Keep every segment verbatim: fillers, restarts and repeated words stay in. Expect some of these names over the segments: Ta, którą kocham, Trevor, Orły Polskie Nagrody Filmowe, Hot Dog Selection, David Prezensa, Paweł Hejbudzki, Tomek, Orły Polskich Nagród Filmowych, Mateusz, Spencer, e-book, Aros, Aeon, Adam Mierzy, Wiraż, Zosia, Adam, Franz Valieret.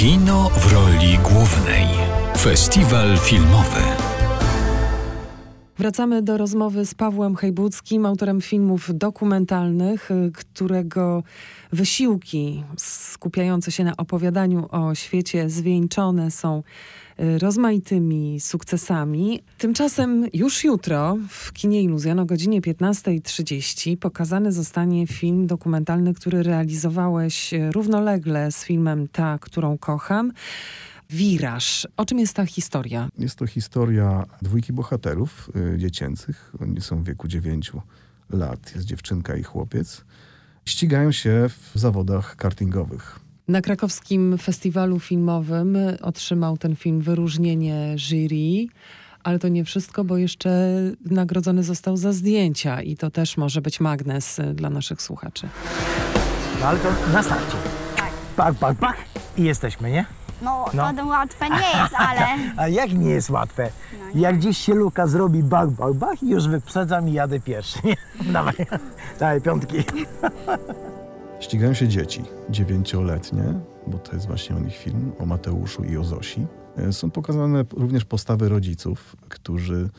Kino w roli głównej. Festiwal filmowy. Wracamy do rozmowy z Pawłem Hejbudzkim, autorem filmów dokumentalnych, którego wysiłki skupiające się na opowiadaniu o świecie zwieńczone są rozmaitymi sukcesami. Tymczasem już jutro w Kinie Iluzjon o godzinie piętnasta trzydzieści pokazany zostanie film dokumentalny, który realizowałeś równolegle z filmem Ta, którą kocham. Wiraż. O czym jest ta historia? Jest to historia dwójki bohaterów y, dziecięcych. Oni są w wieku dziewięciu lat. Jest dziewczynka i chłopiec. Ścigają się w zawodach kartingowych. Na krakowskim festiwalu filmowym otrzymał ten film wyróżnienie jury, ale to nie wszystko, bo jeszcze nagrodzony został za zdjęcia i to też może być magnes dla naszych słuchaczy. No ale to na starcie. Pak, pak, pak i jesteśmy, nie? No, no. To łatwe nie jest, ale... A jak nie jest łatwe? No, jak gdzieś się luka zrobi, bach, bach, bach i już wyprzedzam i jadę pierwszy. Dawaj, dawaj piątki. Ścigają się dzieci, dziewięcioletnie, bo to jest właśnie o nich film, o Mateuszu i o Zosi. Są pokazane również postawy rodziców, którzy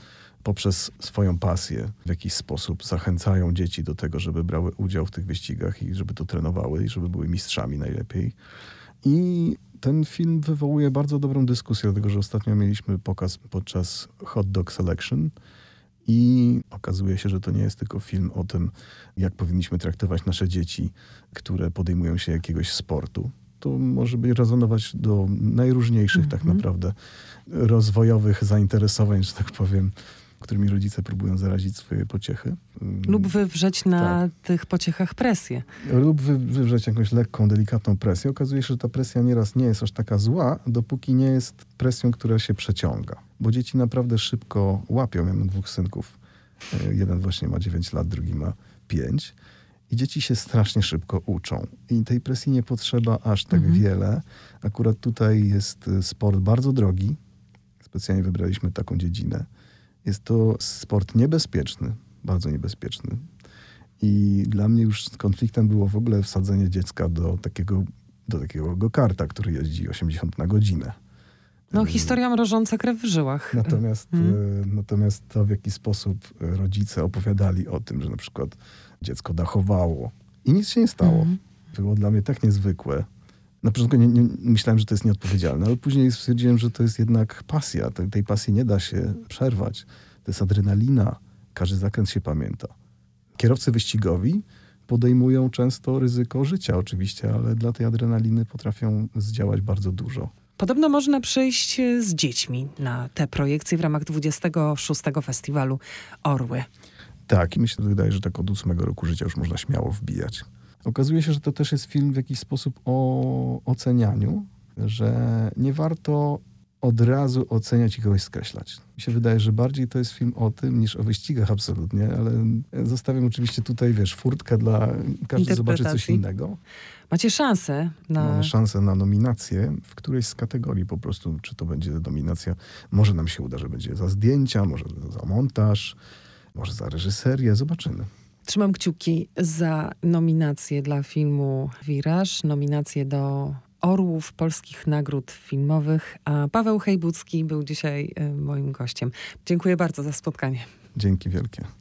poprzez swoją pasję w jakiś sposób zachęcają dzieci do tego, żeby brały udział w tych wyścigach i żeby to trenowały i żeby były mistrzami najlepiej. I ten film wywołuje bardzo dobrą dyskusję, dlatego że ostatnio mieliśmy pokaz podczas Hot Dog Selection i okazuje się, że to nie jest tylko film o tym, jak powinniśmy traktować nasze dzieci, które podejmują się jakiegoś sportu. To może być rezonować do najróżniejszych mm-hmm. tak naprawdę rozwojowych zainteresowań, że tak powiem, którymi rodzice próbują zarazić swoje pociechy. Lub wywrzeć na tak. tych pociechach presję. Lub wy, wywrzeć jakąś lekką, delikatną presję. Okazuje się, że ta presja nieraz nie jest aż taka zła, dopóki nie jest presją, która się przeciąga. Bo dzieci naprawdę szybko łapią. Ja mam dwóch synków. Jeden właśnie ma dziewięć lat, drugi ma pięć. I dzieci się strasznie szybko uczą. I tej presji nie potrzeba aż tak mhm. wiele. Akurat tutaj jest sport bardzo drogi. Specjalnie wybraliśmy taką dziedzinę. Jest to sport niebezpieczny, bardzo niebezpieczny. I dla mnie już konfliktem było w ogóle wsadzenie dziecka do takiego, do takiego go-karta, który jeździ osiemdziesiąt na godzinę. No, historia mrożąca krew w żyłach. Natomiast, hmm. natomiast to, w jaki sposób rodzice opowiadali o tym, że na przykład dziecko dachowało i nic się nie stało. Hmm. Było dla mnie tak niezwykłe. Na początku nie, nie, myślałem, że to jest nieodpowiedzialne, ale później stwierdziłem, że to jest jednak pasja. Tej, tej pasji nie da się przerwać. To jest adrenalina. Każdy zakręt się pamięta. Kierowcy wyścigowi podejmują często ryzyko życia oczywiście, ale dla tej adrenaliny potrafią zdziałać bardzo dużo. Podobno można przyjść z dziećmi na te projekcje w ramach dwudziestego szóstego Festiwalu Orły. Tak, i mi się wydaje, że tak od ósmego roku życia już można śmiało wbijać. Okazuje się, że to też jest film w jakiś sposób o ocenianiu, że nie warto od razu oceniać i kogoś skreślać. Mi się wydaje, że bardziej to jest film o tym niż o wyścigach absolutnie, ale zostawiam oczywiście tutaj, wiesz, furtkę dla... Każdy zobaczy coś innego. Macie szansę na... Mamy szansę na nominację w którejś z kategorii po prostu, czy to będzie nominacja. Może nam się uda, że będzie za zdjęcia, może za montaż, może za reżyserię, zobaczymy. Trzymam kciuki za nominację dla filmu Wiraż, nominację do Orłów Polskich Nagród Filmowych, a Paweł Hejbudzki był dzisiaj moim gościem. Dziękuję bardzo za spotkanie. Dzięki wielkie.